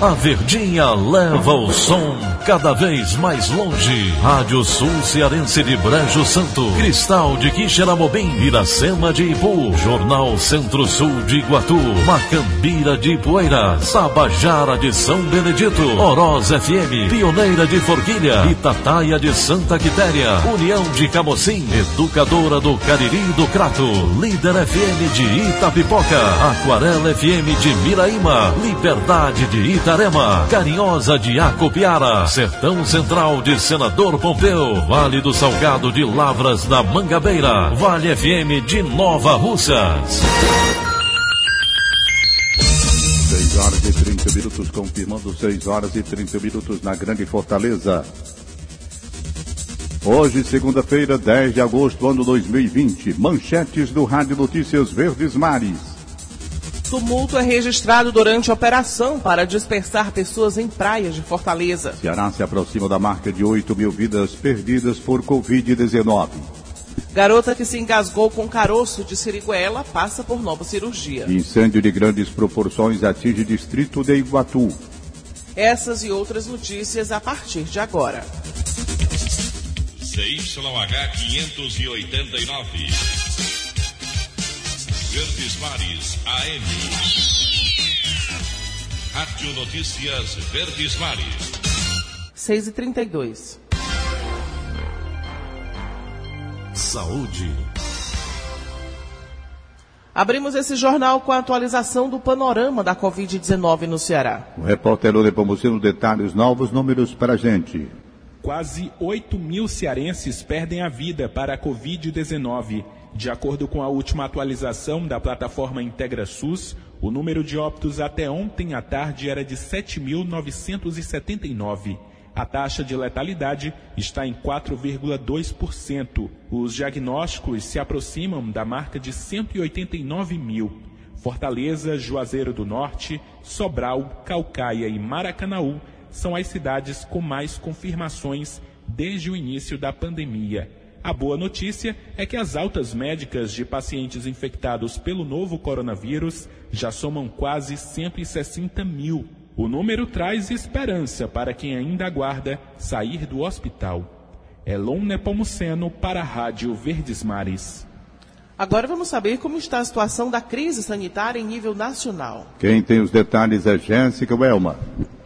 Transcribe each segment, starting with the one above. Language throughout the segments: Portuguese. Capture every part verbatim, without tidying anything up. A Verdinha leva o som cada vez mais longe. Rádio Sul Cearense de Brejo Santo, Cristal de Quixeramobim, Iracema de Ipu, Jornal Centro-Sul de Iguatu, Macambira de Ipueira, Sabajara de São Benedito, Oroz F M, Pioneira de Forquilha, Itataia de Santa Quitéria, União de Camocim, Educadora do Cariri do Crato, Líder F M de Itapipoca, Aquarela F M de Miraíma, Liberdade de Itapipoca, Itarema, Carinhosa de Acopiara, Sertão Central de Senador Pompeu, Vale do Salgado de Lavras da Mangabeira, Vale F M de Nova Russas. seis horas e trinta minutos, confirmando seis horas e trinta minutos na Grande Fortaleza. Hoje, segunda-feira, dez de agosto, ano dois mil e vinte. Manchetes do Rádio Notícias Verdes Mares. Tumulto é registrado durante a operação para dispersar pessoas em praias de Fortaleza. Ceará se aproxima da marca de oito mil vidas perdidas por covid dezenove. Garota que se engasgou com caroço de siriguela passa por nova cirurgia. Incêndio de grandes proporções atinge o distrito de Iguatu. Essas e outras notícias a partir de agora. C Y H quinhentos e oitenta e nove. Verdes Mares A M. Rádio Notícias Verdes Mares. seis e trinta e dois. Saúde. Abrimos esse jornal com a atualização do panorama da covid dezenove no Ceará. O repórter Elon Nepomuceno, detalhes, novos números para a gente. Quase oito mil cearenses perdem a vida para a covid dezenove. De acordo com a última atualização da plataforma Integra SUS, o número de óbitos até ontem à tarde era de sete mil novecentos e setenta e nove. A taxa de letalidade está em quatro vírgula dois por cento. Os diagnósticos se aproximam da marca de cento e oitenta e nove mil. Fortaleza, Juazeiro do Norte, Sobral, Caucaia e Maracanaú são as cidades com mais confirmações desde o início da pandemia. A boa notícia é que as altas médicas de pacientes infectados pelo novo coronavírus já somam quase cento e sessenta mil. O número traz esperança para quem ainda aguarda sair do hospital. Elon Nepomuceno para a Rádio Verdes Mares. Agora vamos saber como está a situação da crise sanitária em nível nacional. Quem tem os detalhes é Jéssica Welman.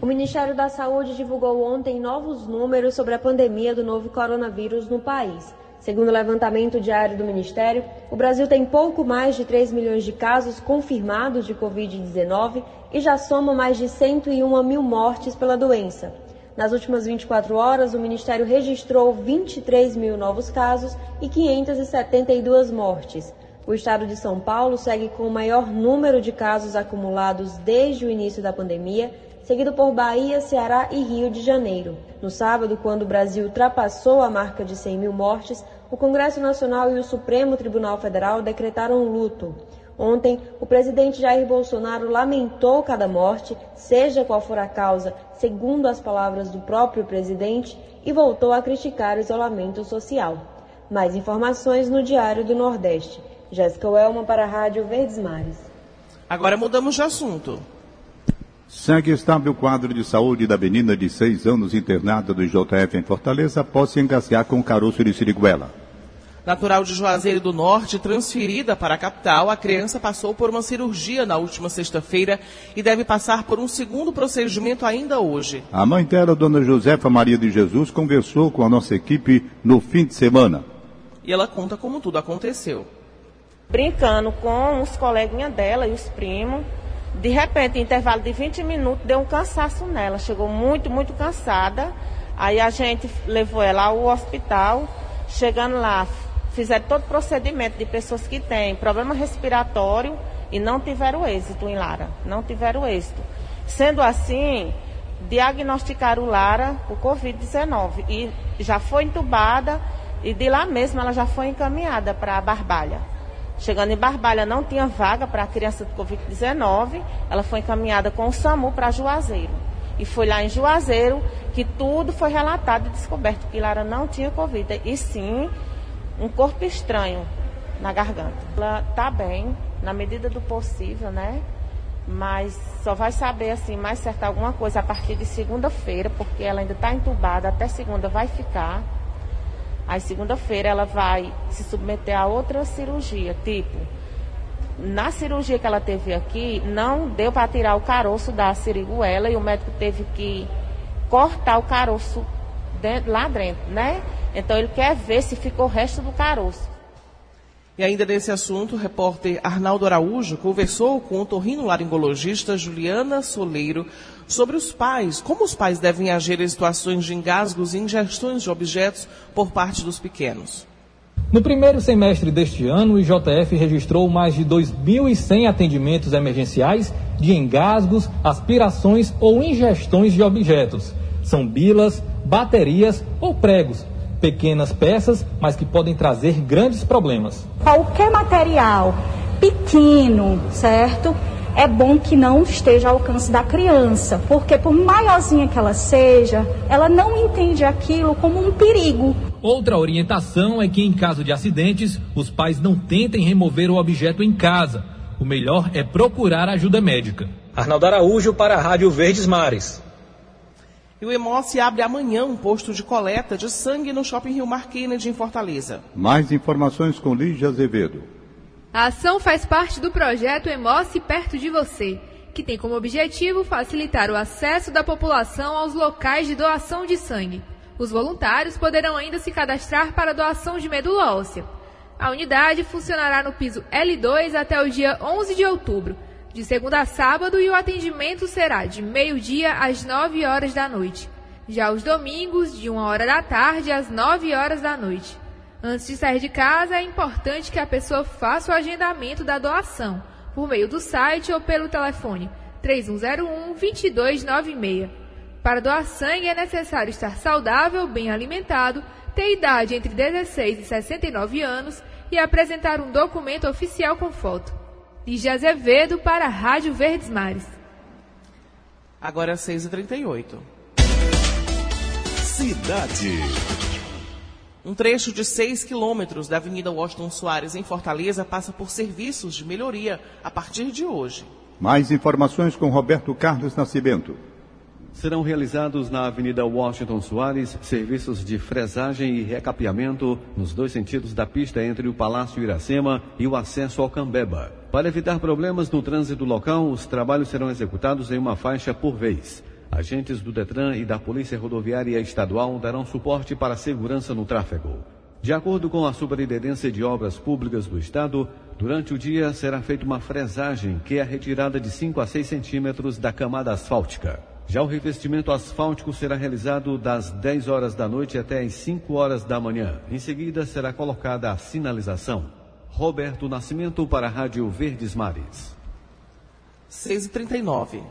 O Ministério da Saúde divulgou ontem novos números sobre a pandemia do novo coronavírus no país. Segundo o levantamento diário do Ministério, o Brasil tem pouco mais de três milhões de casos confirmados de covid dezenove e já soma mais de cento e uma mil mortes pela doença. Nas últimas vinte e quatro horas, o Ministério registrou vinte e três mil novos casos e quinhentas e setenta e duas mortes. O estado de São Paulo segue com o maior número de casos acumulados desde o início da pandemia, seguido por Bahia, Ceará e Rio de Janeiro. No sábado, quando o Brasil ultrapassou a marca de cem mil mortes, o Congresso Nacional e o Supremo Tribunal Federal decretaram luto. Ontem, o presidente Jair Bolsonaro lamentou cada morte, seja qual for a causa, segundo as palavras do próprio presidente, e voltou a criticar o isolamento social. Mais informações no Diário do Nordeste. Jéssica Welman para a Rádio Verdes Mares. Agora mudamos de assunto. Segue estável o quadro de saúde da menina de seis anos internada do I J F em Fortaleza após se engasgar com caroço de siriguela. Natural de Juazeiro do Norte, transferida para a capital, a criança passou por uma cirurgia na última sexta-feira e deve passar por um segundo procedimento ainda hoje. A mãe dela, dona Josefa Maria de Jesus, conversou com a nossa equipe no fim de semana. E ela conta como tudo aconteceu. Brincando com os coleguinhas dela e os primos. De repente, em intervalo de vinte minutos, deu um cansaço nela. Chegou muito, muito cansada. Aí a gente levou ela ao hospital. Chegando lá, fizeram todo o procedimento de pessoas que têm problema respiratório e não tiveram êxito em Lara. Não tiveram êxito. Sendo assim, diagnosticaram Lara por covid dezenove. E já foi entubada e de lá mesmo ela já foi encaminhada para a Barbalha. Chegando em Barbalha, não tinha vaga para a criança de covid dezenove, ela foi encaminhada com o SAMU para Juazeiro. E foi lá em Juazeiro que tudo foi relatado e descoberto que Lara não tinha Covid, e sim um corpo estranho na garganta. Ela está bem, na medida do possível, né? Mas só vai saber, assim, mais certa alguma coisa a partir de segunda-feira, porque ela ainda está entubada, até segunda vai ficar. Aí segunda-feira ela vai se submeter a outra cirurgia, tipo... Na cirurgia que ela teve aqui, não deu para tirar o caroço da siriguela e o médico teve que cortar o caroço dentro, lá dentro, né? Então ele quer ver se ficou o resto do caroço. E ainda nesse assunto, o repórter Arnaldo Araújo conversou com o otorrinolaringologista Juliana Soleiro sobre os pais, como os pais devem agir em situações de engasgos e ingestões de objetos por parte dos pequenos. No primeiro semestre deste ano, o I J F registrou mais de dois mil e cem atendimentos emergenciais de engasgos, aspirações ou ingestões de objetos. São bilas, baterias ou pregos. Pequenas peças, mas que podem trazer grandes problemas. Qualquer material pequeno, certo? É bom que não esteja ao alcance da criança, porque por maiorzinha que ela seja, ela não entende aquilo como um perigo. Outra orientação é que em caso de acidentes, os pais não tentem remover o objeto em casa. O melhor é procurar ajuda médica. Arnaldo Araújo para a Rádio Verdes Mares. E o Hemoc abre amanhã um posto de coleta de sangue no Shopping Rio Mar Kennedy, em Fortaleza. Mais informações com Lígia Azevedo. A ação faz parte do projeto Hemoc Perto de Você, que tem como objetivo facilitar o acesso da população aos locais de doação de sangue. Os voluntários poderão ainda se cadastrar para doação de medula óssea. A unidade funcionará no piso L dois até o dia onze de outubro, de segunda a sábado, e o atendimento será de meio-dia às nove horas da noite. Já os domingos, de uma hora da tarde às nove horas da noite. Antes de sair de casa, é importante que a pessoa faça o agendamento da doação, por meio do site ou pelo telefone três um zero um, dois dois nove seis. Para doar sangue é necessário estar saudável, bem alimentado, ter idade entre dezesseis e sessenta e nove anos e apresentar um documento oficial com foto. De Azevedo para a Rádio Verdes Mares. Agora seis e trinta e oito. Cidade. Um trecho de seis quilômetros da Avenida Washington Soares, em Fortaleza, passa por serviços de melhoria a partir de hoje. Mais informações com Roberto Carlos Nascimento. Serão realizados na Avenida Washington Soares serviços de fresagem e recapeamento nos dois sentidos da pista entre o Palácio Iracema e o acesso ao Cambeba. Para evitar problemas no trânsito local, os trabalhos serão executados em uma faixa por vez. Agentes do DETRAN e da Polícia Rodoviária Estadual darão suporte para a segurança no tráfego. De acordo com a Superintendência de Obras Públicas do Estado, durante o dia será feita uma fresagem, que é a retirada de cinco a seis centímetros da camada asfáltica. Já o revestimento asfáltico será realizado das dez horas da noite até as cinco horas da manhã. Em seguida será colocada a sinalização. Roberto Nascimento para a Rádio Verdes Mares. seis e trinta e nove.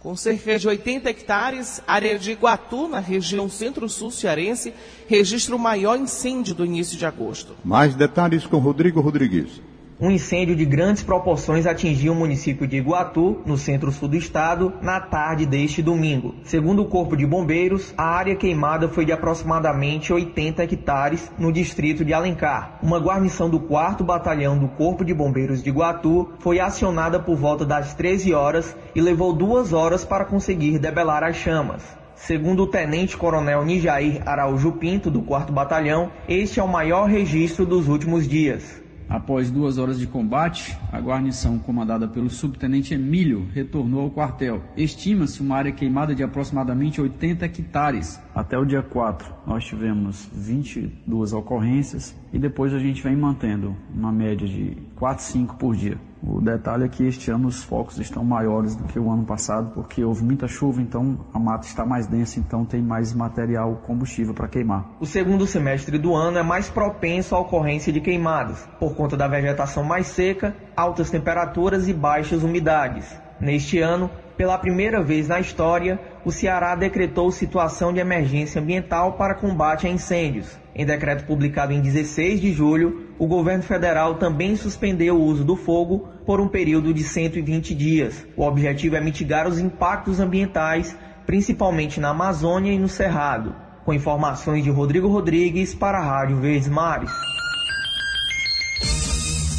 Com cerca de oitenta hectares, a área de Iguatu, na região centro-sul cearense, registra o maior incêndio do início de agosto. Mais detalhes com Rodrigo Rodrigues. Um incêndio de grandes proporções atingiu o município de Iguatu, no centro-sul do estado, na tarde deste domingo. Segundo o Corpo de Bombeiros, a área queimada foi de aproximadamente oitenta hectares no distrito de Alencar. Uma guarnição do quarto Batalhão do Corpo de Bombeiros de Iguatu foi acionada por volta das treze horas e levou duas horas para conseguir debelar as chamas. Segundo o tenente-coronel Nijair Araújo Pinto, do quarto Batalhão, este é o maior registro dos últimos dias. Após duas horas de combate, a guarnição comandada pelo subtenente Emílio retornou ao quartel. Estima-se uma área queimada de aproximadamente oitenta hectares. Até o dia quatro, nós tivemos vinte e duas ocorrências e depois a gente vem mantendo uma média de quatro, cinco por dia. O detalhe é que este ano os focos estão maiores do que o ano passado, porque houve muita chuva, então a mata está mais densa, então tem mais material combustível para queimar. O segundo semestre do ano é mais propenso à ocorrência de queimadas, por conta da vegetação mais seca, altas temperaturas e baixas umidades. Neste ano, pela primeira vez na história, o Ceará decretou situação de emergência ambiental para combate a incêndios. Em decreto publicado em dezesseis de julho, o governo federal também suspendeu o uso do fogo por um período de cento e vinte dias. O objetivo é mitigar os impactos ambientais principalmente na Amazônia e no Cerrado. Com informações de Rodrigo Rodrigues para a Rádio Verdes Mares.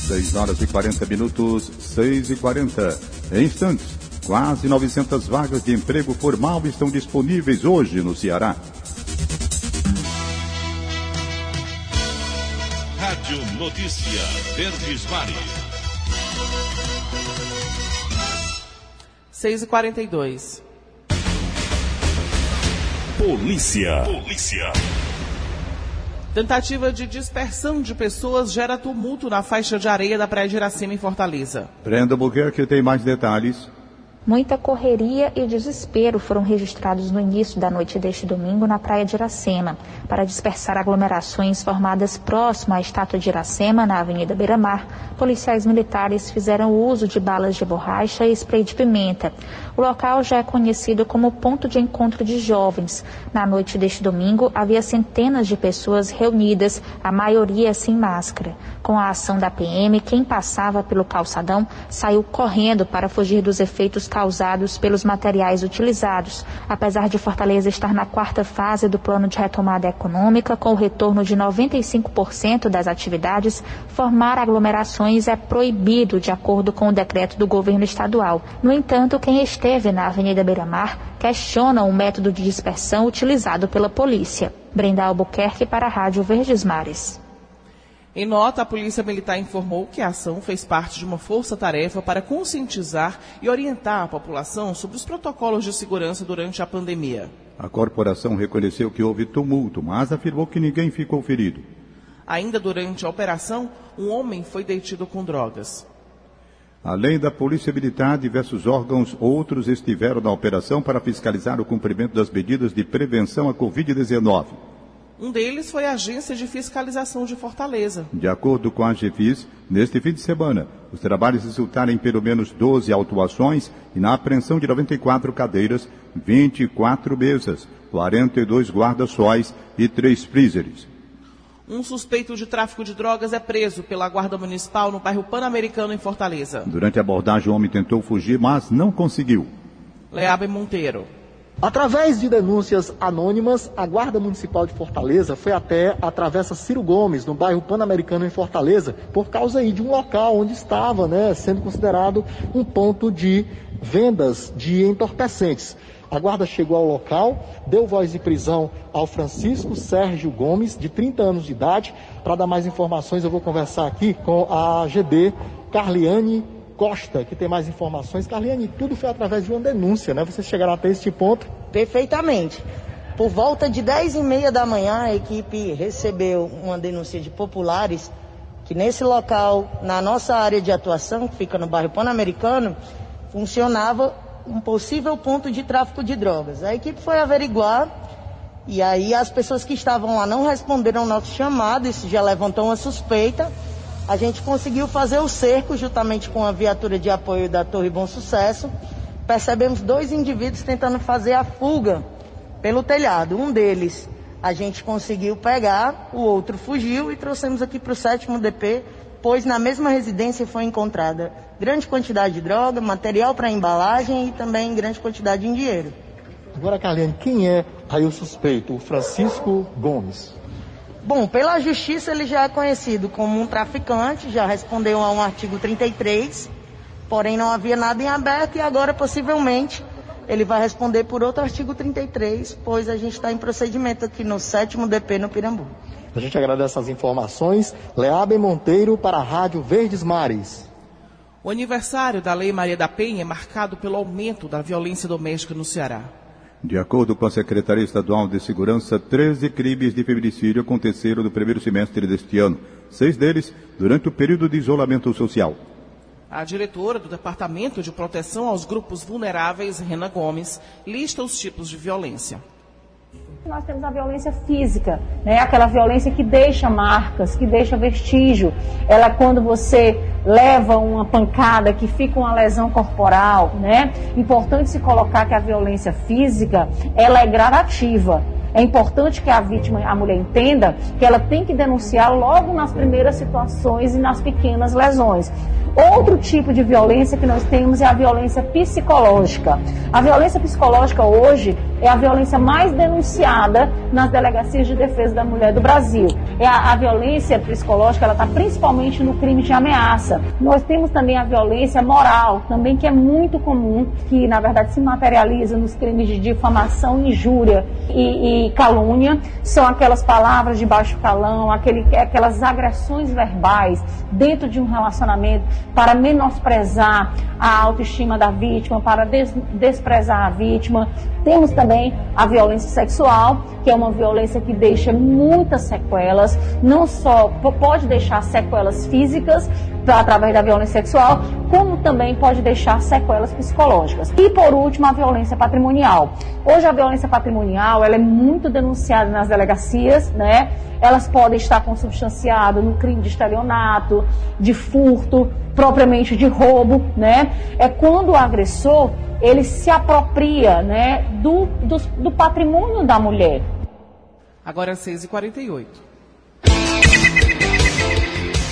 seis horas e quarenta minutos, seis e quarenta. Em instantes, quase novecentas vagas de emprego formal estão disponíveis hoje no Ceará. Rádio Notícia Verdes Mares. seis e quarenta e dois. Polícia. Polícia. Tentativa de dispersão de pessoas gera tumulto na faixa de areia da Praia de Iracema, em Fortaleza. Brenda Albuquerque tem mais detalhes. Muita correria e desespero foram registrados no início da noite deste domingo na Praia de Iracema, para dispersar aglomerações formadas próximo à estátua de Iracema, na Avenida Beira Mar. Policiais militares fizeram uso de balas de borracha e spray de pimenta. O local já é conhecido como ponto de encontro de jovens. Na noite deste domingo, havia centenas de pessoas reunidas, a maioria sem máscara. Com a ação da P M, quem passava pelo calçadão saiu correndo para fugir dos efeitos causados pelos materiais utilizados. Apesar de Fortaleza estar na quarta fase do plano de retomada econômica, com o retorno de noventa e cinco por cento das atividades, formar aglomerações é proibido de acordo com o decreto do governo estadual. No entanto, quem esteve na Avenida Beira Mar questiona o método de dispersão utilizado pela polícia. Brenda Albuquerque para a Rádio Verdes Mares. Em nota, a Polícia Militar informou que a ação fez parte de uma força-tarefa para conscientizar e orientar a população sobre os protocolos de segurança durante a pandemia. A corporação reconheceu que houve tumulto, mas afirmou que ninguém ficou ferido. Ainda durante a operação, um homem foi detido com drogas. Além da Polícia Militar, diversos órgãos outros estiveram na operação para fiscalizar o cumprimento das medidas de prevenção à covid dezenove. Um deles foi a Agência de Fiscalização de Fortaleza. De acordo com a Agefis, neste fim de semana, os trabalhos resultaram em pelo menos doze autuações e na apreensão de noventa e quatro cadeiras, vinte e quatro mesas, quarenta e dois guarda-sóis e três freezers. Um suspeito de tráfico de drogas é preso pela Guarda Municipal no bairro Pan-Americano, em Fortaleza. Durante a abordagem, o homem tentou fugir, mas não conseguiu. Leabe Monteiro. Através de denúncias anônimas, a Guarda Municipal de Fortaleza foi até a Travessa Ciro Gomes, no bairro Pan-Americano, em Fortaleza, por causa aí de um local onde estava, né, sendo considerado um ponto de vendas de entorpecentes. A guarda chegou ao local, deu voz de prisão ao Francisco Sérgio Gomes, de trinta anos de idade. Para dar mais informações, eu vou conversar aqui com a G D Carliane Costa, que tem mais informações. Carliane, tudo foi através de uma denúncia, né? Vocês chegaram até este ponto? Perfeitamente. Por volta de dez e meia da manhã, a equipe recebeu uma denúncia de populares que nesse local, na nossa área de atuação, que fica no bairro Pan-Americano, funcionava um possível ponto de tráfico de drogas. A equipe foi averiguar e aí as pessoas que estavam lá não responderam ao nosso chamado, isso já levantou uma suspeita. A gente conseguiu fazer o cerco juntamente com a viatura de apoio da Torre Bom Sucesso. Percebemos dois indivíduos tentando fazer a fuga pelo telhado. Um deles a gente conseguiu pegar, o outro fugiu e trouxemos aqui para o sétimo D P, pois na mesma residência foi encontrada grande quantidade de droga, material para embalagem e também grande quantidade de dinheiro. Agora, Carliane, quem é aí o suspeito? O Francisco Gomes. Bom, pela justiça ele já é conhecido como um traficante, já respondeu a um artigo trinta e três, porém não havia nada em aberto e agora possivelmente ele vai responder por outro artigo trinta e três, pois a gente está em procedimento aqui no sétimo D P no Pirambu. A gente agradece as informações. Leabe Monteiro para a Rádio Verdes Mares. O aniversário da Lei Maria da Penha é marcado pelo aumento da violência doméstica no Ceará. De acordo com a Secretaria Estadual de Segurança, treze crimes de feminicídio aconteceram no primeiro semestre deste ano, seis deles durante o período de isolamento social. A diretora do Departamento de Proteção aos Grupos Vulneráveis, Rena Gomes, lista os tipos de violência. Nós temos a violência física, né? Aquela violência que deixa marcas, que deixa vestígio. Ela, quando você leva uma pancada, que fica uma lesão corporal, né? Importante se colocar que a violência física, ela é gradativa. É importante que a vítima, a mulher, entenda que ela tem que denunciar logo nas primeiras situações e nas pequenas lesões. Outro tipo de violência que nós temos é a violência psicológica. A violência psicológica hoje é a violência mais denunciada nas delegacias de defesa da mulher do Brasil. É a, a violência psicológica, ela está principalmente no crime de ameaça. Nós temos também a violência moral, também, que é muito comum, que na verdade se materializa nos crimes de difamação, injúria e, e calúnia. São aquelas palavras de baixo calão, aquele, aquelas agressões verbais dentro de um relacionamento para menosprezar a autoestima da vítima, para des, desprezar a vítima. Temos também a violência sexual, que é uma violência que deixa muitas sequelas, não só pode deixar sequelas físicas através da violência sexual, como também pode deixar sequelas psicológicas. E por último, a violência patrimonial. Hoje a violência patrimonial, ela é muito denunciada nas delegacias, né? Elas podem estar consubstanciadas no crime de estelionato, de furto, propriamente de roubo, né? É quando o agressor, ele se apropria, né, do, do, do patrimônio da mulher. Agora é seis e quarenta e oito.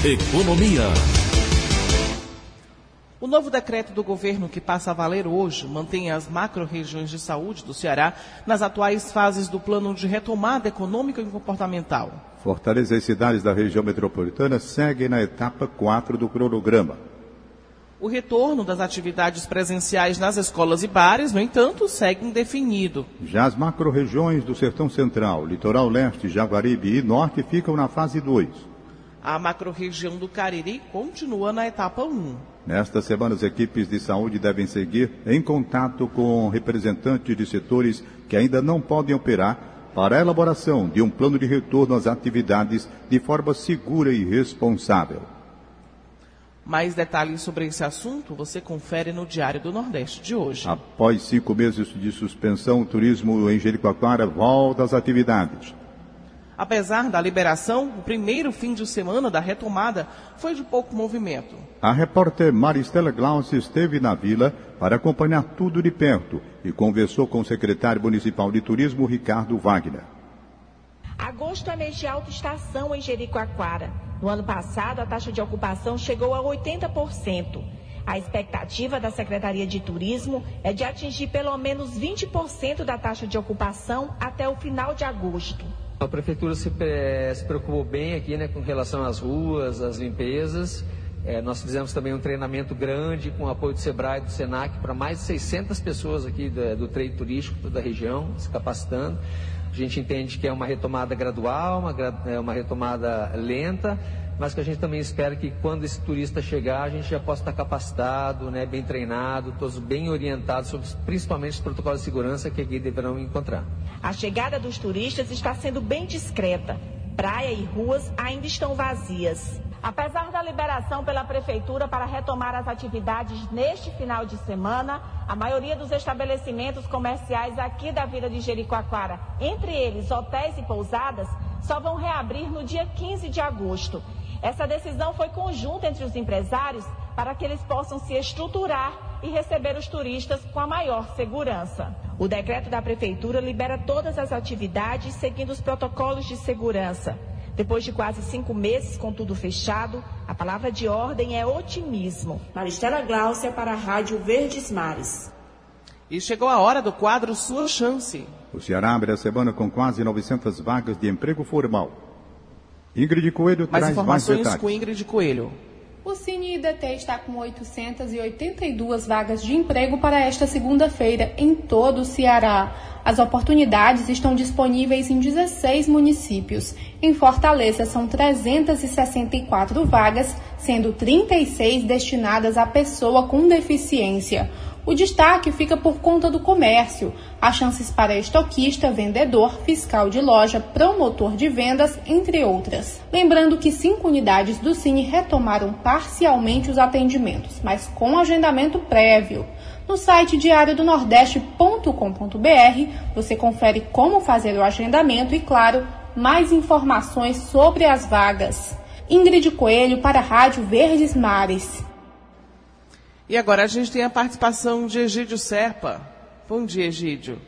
Economia. O novo decreto do governo que passa a valer hoje mantém as macro-regiões de saúde do Ceará nas atuais fases do plano de retomada econômica e comportamental. Fortaleza e cidades da região metropolitana seguem na etapa quatro do cronograma. O retorno das atividades presenciais nas escolas e bares, no entanto, segue indefinido. Já as macro-regiões do Sertão Central, Litoral Leste, Jaguaribe e Norte ficam na fase dois. A macro-região do Cariri continua na etapa um. Nesta semana, as equipes de saúde devem seguir em contato com representantes de setores que ainda não podem operar para a elaboração de um plano de retorno às atividades de forma segura e responsável. Mais detalhes sobre esse assunto você confere no Diário do Nordeste de hoje. Após cinco meses de suspensão, o turismo em Jericoacoara volta às atividades. Apesar da liberação, o primeiro fim de semana da retomada foi de pouco movimento. A repórter Maristela Glaucia esteve na vila para acompanhar tudo de perto e conversou com o secretário municipal de turismo, Ricardo Wagner. Agosto é mês de alta estação em Jericoacoara. No ano passado, a taxa de ocupação chegou a oitenta por cento. A expectativa da Secretaria de Turismo é de atingir pelo menos vinte por cento da taxa de ocupação até o final de agosto. A prefeitura se, eh, se preocupou bem aqui, né, com relação às ruas, às limpezas. Eh, nós fizemos também um treinamento grande com o apoio do SEBRAE e do SENAC para mais de seiscentas pessoas aqui do, do trade turístico da região, se capacitando. A gente entende que é uma retomada gradual, uma, uma retomada lenta, mas que a gente também espera que quando esse turista chegar, a gente já possa estar capacitado, né, bem treinado, todos bem orientados sobre principalmente os protocolos de segurança que aqui deverão encontrar. A chegada dos turistas está sendo bem discreta. Praia e ruas ainda estão vazias. Apesar da liberação pela Prefeitura para retomar as atividades neste final de semana, a maioria dos estabelecimentos comerciais aqui da Vila de Jericoacoara, entre eles hotéis e pousadas, só vão reabrir no dia quinze de agosto. Essa decisão foi conjunta entre os empresários para que eles possam se estruturar e receber os turistas com a maior segurança. O decreto da Prefeitura libera todas as atividades seguindo os protocolos de segurança. Depois de quase cinco meses com tudo fechado, a palavra de ordem é otimismo. Maristela Glaucia para a Rádio Verdes Mares. E chegou a hora do quadro Sua Chance. O Ceará abre a semana com quase novecentas vagas de emprego formal. Ingrid Coelho mais traz informações mais detalhes. Com Ingrid Coelho. O Cine I D T está com oitocentas e oitenta e duas vagas de emprego para esta segunda-feira em todo o Ceará. As oportunidades estão disponíveis em dezesseis municípios. Em Fortaleza, são trezentas e sessenta e quatro vagas, sendo trinta e seis destinadas à pessoa com deficiência. O destaque fica por conta do comércio. Há chances para estoquista, vendedor, fiscal de loja, promotor de vendas, entre outras. Lembrando que cinco unidades do Cine retomaram parcialmente os atendimentos, mas com agendamento prévio. No site diário do nordeste ponto com ponto b r você confere como fazer o agendamento e, claro, mais informações sobre as vagas. Ingrid Coelho para a Rádio Verdes Mares. E agora a gente tem a participação de Egídio Serpa. Bom dia, Egídio.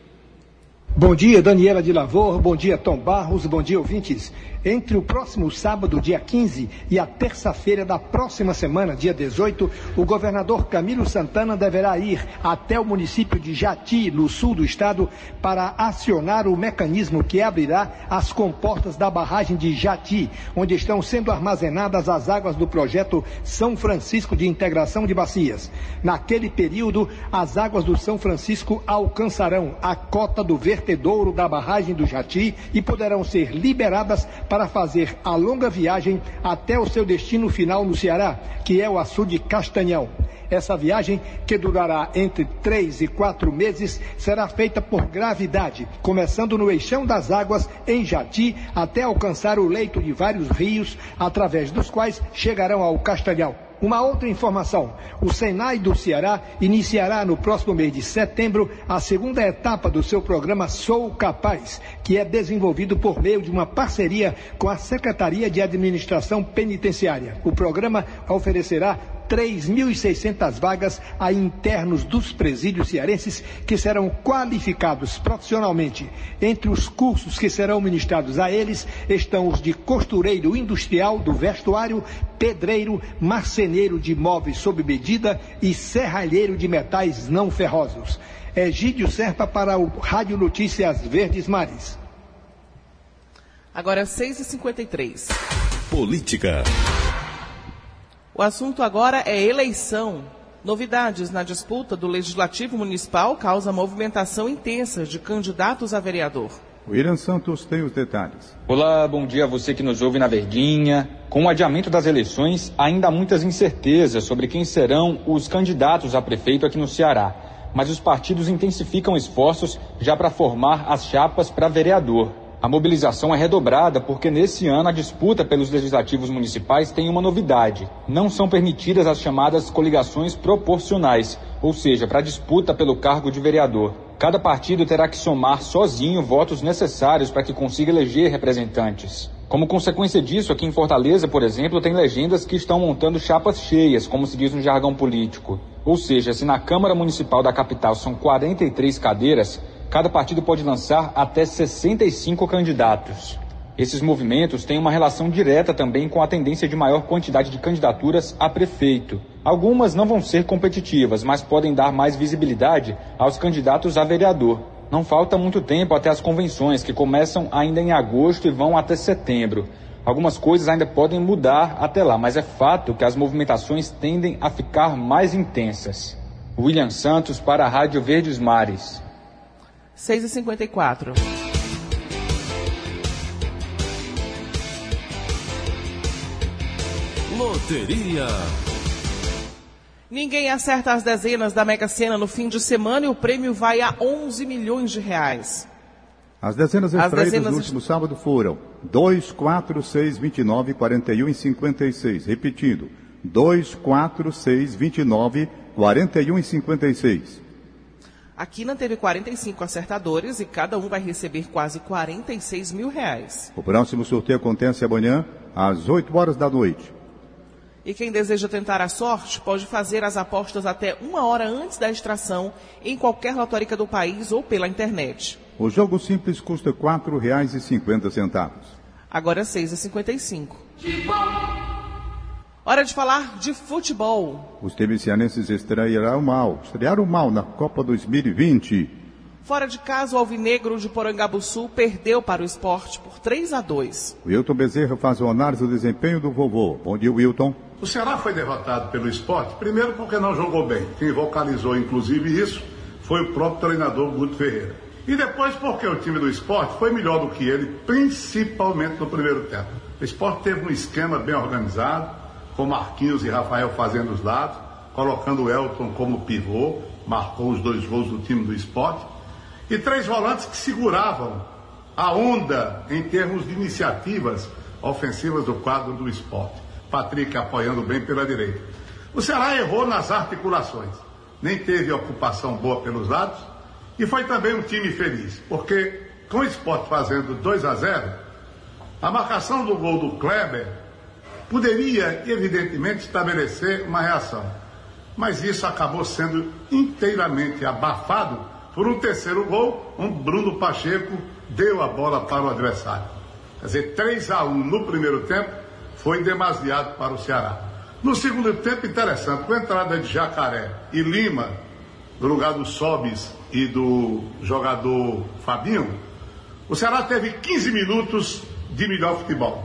Bom dia, Daniela de Lavor, bom dia, Tom Barros, bom dia, ouvintes. Entre o próximo sábado, dia quinze, e a terça-feira da próxima semana, dia dezoito, o governador Camilo Santana deverá ir até o município de Jati, no sul do estado, para acionar o mecanismo que abrirá as comportas da barragem de Jati, onde estão sendo armazenadas as águas do projeto São Francisco de Integração de Bacias. Naquele período, as águas do São Francisco alcançarão a cota do vertedor da barragem do Jati e poderão ser liberadas para fazer a longa viagem até o seu destino final no Ceará, que é o açude Castanhão. Essa viagem, que durará entre três e quatro meses, será feita por gravidade, começando no eixão das águas em Jati até alcançar o leito de vários rios, através dos quais chegarão ao Castanhão. Uma outra informação, o Senai do Ceará iniciará no próximo mês de setembro a segunda etapa do seu programa Sou Capaz, que é desenvolvido por meio de uma parceria com a Secretaria de Administração Penitenciária. O programa oferecerá três mil e seiscentas vagas a internos dos presídios cearenses que serão qualificados profissionalmente. Entre os cursos que serão ministrados a eles estão os de costureiro industrial do vestuário, pedreiro, marceneiro de móveis sob medida e serralheiro de metais não ferrosos. Egídio Serpa para o Rádio Notícias Verdes Mares. Agora seis e cinquenta e três. Política. O assunto agora é eleição. Novidades na disputa do Legislativo Municipal causam movimentação intensa de candidatos a vereador. O Irã Santos tem os detalhes. Olá, bom dia a você que nos ouve na Verdinha. Com o adiamento das eleições, ainda há muitas incertezas sobre quem serão os candidatos a prefeito aqui no Ceará. Mas os partidos intensificam esforços já para formar as chapas para vereador. A mobilização é redobrada porque nesse ano a disputa pelos legislativos municipais tem uma novidade. Não são permitidas as chamadas coligações proporcionais, ou seja, para a disputa pelo cargo de vereador. Cada partido terá que somar sozinho votos necessários para que consiga eleger representantes. Como consequência disso, aqui em Fortaleza, por exemplo, tem legendas que estão montando chapas cheias, como se diz no jargão político. Ou seja, se na Câmara Municipal da capital são quarenta e três cadeiras, cada partido pode lançar até sessenta e cinco candidatos. Esses movimentos têm uma relação direta também com a tendência de maior quantidade de candidaturas a prefeito. Algumas não vão ser competitivas, mas podem dar mais visibilidade aos candidatos a vereador. Não falta muito tempo até as convenções, que começam ainda em agosto e vão até setembro. Algumas coisas ainda podem mudar até lá, mas é fato que as movimentações tendem a ficar mais intensas. William Santos para a Rádio Verdes Mares. seis e cinquenta e quatro. Loteria. Ninguém acerta as dezenas da Mega Sena no fim de semana e o prêmio vai a onze milhões de reais. As dezenas extraídas as dezenas... no último sábado foram dois, quatro, seis, vinte e nove, quarenta e um e cinquenta e seis. Repetindo, dois, quatro, seis, vinte e nove, quarenta e um e cinquenta e seis. A Quina teve quarenta e cinco acertadores e cada um vai receber quase quarenta e seis mil reais. O próximo sorteio acontece amanhã, às oito horas da noite. E quem deseja tentar a sorte pode fazer as apostas até uma hora antes da extração em qualquer lotérica do país ou pela internet. O jogo simples custa quatro reais e cinquenta centavos. Agora seis e cinquenta e cinco. Hora de falar de futebol. Os times cearenses estrearam mal, estrearam mal na Copa dois mil e vinte. Fora de casa, o Alvinegro de Porangabuçu perdeu para o Sport por três a dois. Wilton Bezerra faz uma análise do desempenho do vovô. Bom dia, Wilton. O Ceará foi derrotado pelo Sport, primeiro porque não jogou bem. Quem vocalizou, inclusive, isso foi o próprio treinador Guto Ferreira. E depois porque o time do Sport foi melhor do que ele, principalmente no primeiro tempo. O Sport teve um esquema bem organizado, com Marquinhos e Rafael fazendo os lados, colocando o Elton como pivô, marcou os dois gols do time do Sport, e três volantes que seguravam a onda em termos de iniciativas ofensivas do quadro do Sport. Patrick apoiando bem pela direita. O Ceará errou nas articulações, nem teve ocupação boa pelos lados, e foi também um time feliz, porque com o Sport fazendo dois a zero, a marcação do gol do Kleber poderia, evidentemente, estabelecer uma reação. Mas isso acabou sendo inteiramente abafado Por um terceiro gol, um Bruno Pacheco deu a bola para o adversário. Quer dizer, três a um no primeiro tempo foi demasiado para o Ceará. No segundo tempo, interessante, com a entrada de Jacaré e Lima, no lugar do Sobis e do jogador Fabinho, o Ceará teve quinze minutos de melhor futebol.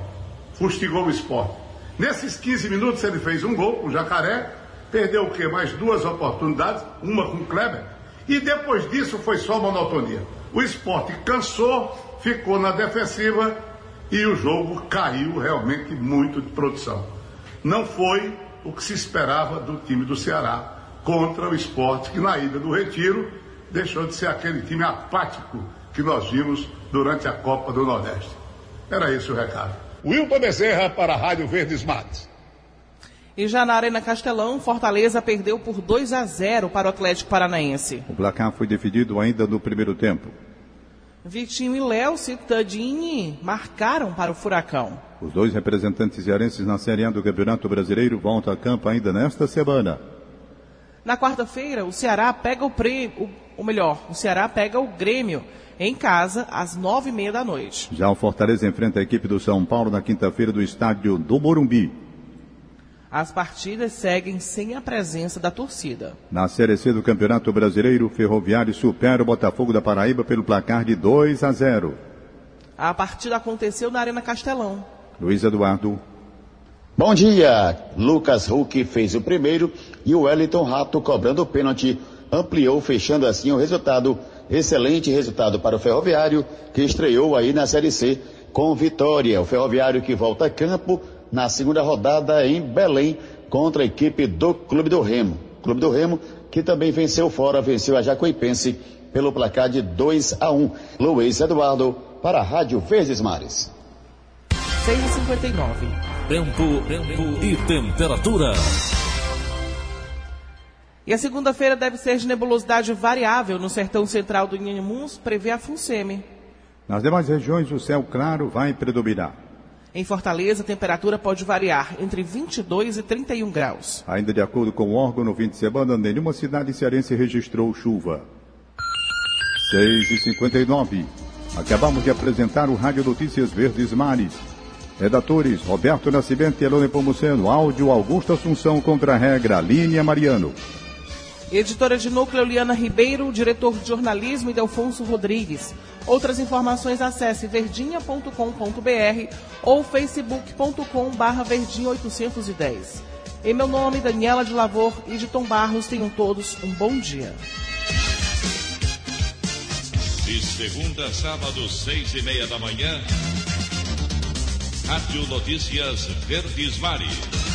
Fustigou o Sport. Nesses quinze minutos ele fez um gol com o Jacaré, perdeu o quê? Mais duas oportunidades, uma com o Kleber. E depois disso foi só monotonia. O Sport cansou, ficou na defensiva e o jogo caiu realmente muito de produção. Não foi o que se esperava do time do Ceará contra o Sport, que na ida do Retiro deixou de ser aquele time apático que nós vimos durante a Copa do Nordeste. Era esse o recado. Wilton Bezerra para a Rádio Verdes Matos. E já na Arena Castelão, Fortaleza perdeu por dois a zero para o Atlético Paranaense. O placar foi definido ainda no primeiro tempo. Vitinho e Léo Cittadini marcaram para o Furacão. Os dois representantes cearenses na Série A do Campeonato Brasileiro voltam a campo ainda nesta semana. Na quarta-feira, o Ceará pega o prêmio, ou melhor, o Ceará pega o Grêmio em casa, às nove e meia da noite. Já o Fortaleza enfrenta a equipe do São Paulo na quinta-feira do estádio do Morumbi. As partidas seguem sem a presença da torcida. Na Série C do Campeonato Brasileiro, o Ferroviário supera o Botafogo da Paraíba pelo placar de dois a zero. A partida aconteceu na Arena Castelão. Luiz Eduardo. Bom dia! Lucas Huck fez o primeiro e o Wellington Rato, cobrando o pênalti, ampliou, fechando assim o resultado. Excelente resultado para o Ferroviário, que estreou aí na Série C com vitória. O Ferroviário que volta a campo na segunda rodada em Belém contra a equipe do Clube do Remo. Clube do Remo que também venceu fora, venceu a Jacuipense pelo placar de dois a um. Luiz Eduardo para a Rádio Verdes Mares. seis e cinquenta e nove. Tempo, tempo e temperatura. E a segunda-feira deve ser de nebulosidade variável no sertão central do Inhamuns, prevê a FUNSEMI. Nas demais regiões, o céu claro vai predominar. Em Fortaleza, a temperatura pode variar entre vinte e dois e trinta e um graus. Ainda de acordo com o órgão, no fim de semana, nenhuma cidade cearense registrou chuva. seis e cinquenta e nove. Acabamos de apresentar o Rádio Notícias Verdes Mares. Redatores, Roberto Nascimento e Elon Nepomuceno. Áudio, Augusto Assunção. Contra-regra, Línia Mariano. Editora de núcleo, Liana Ribeiro, diretor de jornalismo, Idelfonso Rodrigues. Outras informações, acesse verdinha ponto com ponto br ou facebook ponto com barra verdinha oitocentos e dez. Em meu nome, Daniela de Lavor e de Tom Barros, tenham todos um bom dia. De segunda a sábado, seis e meia da manhã, Rádio Notícias Verdes Mares.